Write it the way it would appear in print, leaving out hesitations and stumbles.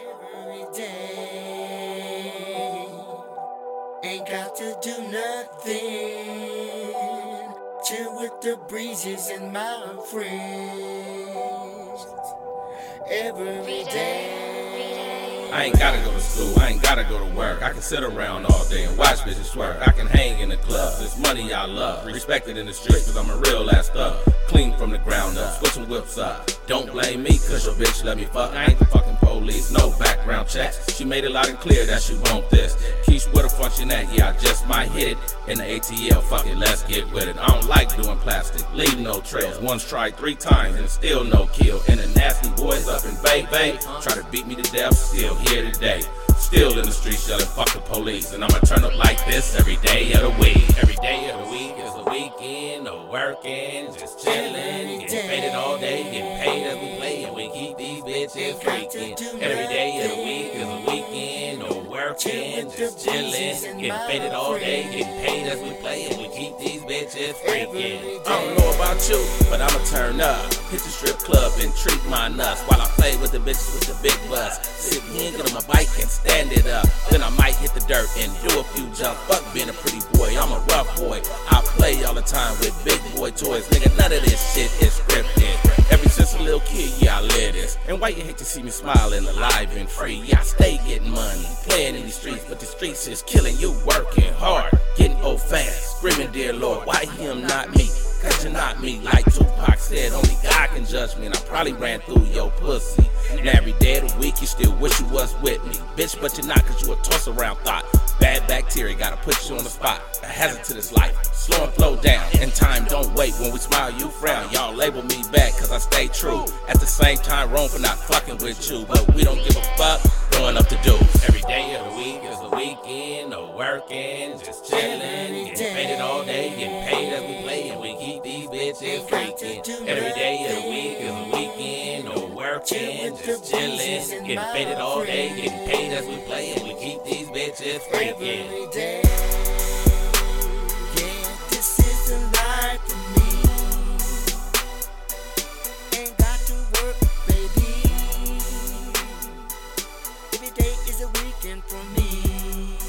every day. Ain't got to do nothing. Chill with the breezes and my friends every day. I ain't gotta go to school, I ain't gotta go to work. I can sit around all day and watch bitches twerk. I can hang in the club, this money I love. Respected in the streets cause I'm a real ass thug. Clean from the ground up, switching whips up. Don't blame me cause your bitch let me fuck. I ain't the fucking police, no background checks. She made it loud and clear that she want this. Keish, where the function at? Yeah, I just might hit it. In the ATL, fuck it, let's get with it. I don't like doing plastic, leave no trails. Once tried 3 times and still no kill. And the nasty boys up in Bay Bay try to beat me to death, still here today. Still in the streets yelling fuck the police. And I'ma turn up like this every day of the week. Every day of the week is a weekend. No working, just chilling. Getting faded all day, getting paid as we play. And we keep these bitches freaking. Every day of the week is a weekend. No working, just chilling. Getting faded all day, getting paid as we play. And we keep these bitches freaking. I don't know about you, but I'ma turn up. Hit the strip club and treat my nuts. While I play with the bitches with the big butts. Sit in, get on my bike and stand it up. Then I might hit the dirt and do a few jumps. Fuck being a pretty boy, I'm a rough boy. I play all the time with big boy toys. Nigga, none of this shit is scripted. Ever since a little kid, yeah, I live this. And why you hate to see me smiling, alive and free? Yeah, I stay getting money, playing in these streets. But the streets is killing you, working hard. Getting old fast, screaming, dear Lord, why him, not me? Cause you're not me, like Tupac said, only God can judge me. And I probably ran through your pussy. And every day of the week you still wish you was with me. Bitch, but you're not cause you a toss around thought. Bad bacteria gotta put you on the spot. A hazard to this life, slow and flow down. And time don't wait, when we smile you frown. Y'all label me bad cause I stay true. At the same time wrong for not fucking with you. But we don't give a fuck, throwing up the dues. Every day of the week is the weekend. No working, just chilling. Getting faded all day, getting paid as we play. And we keep these bitches freaking. Every day of the week is the weekend. No working, just chilling. Getting faded all day, getting paid as we play. And we keep these bitches freaking. Every day. Yeah, this is the life for me. Ain't got to work, baby. Every day is a weekend for me.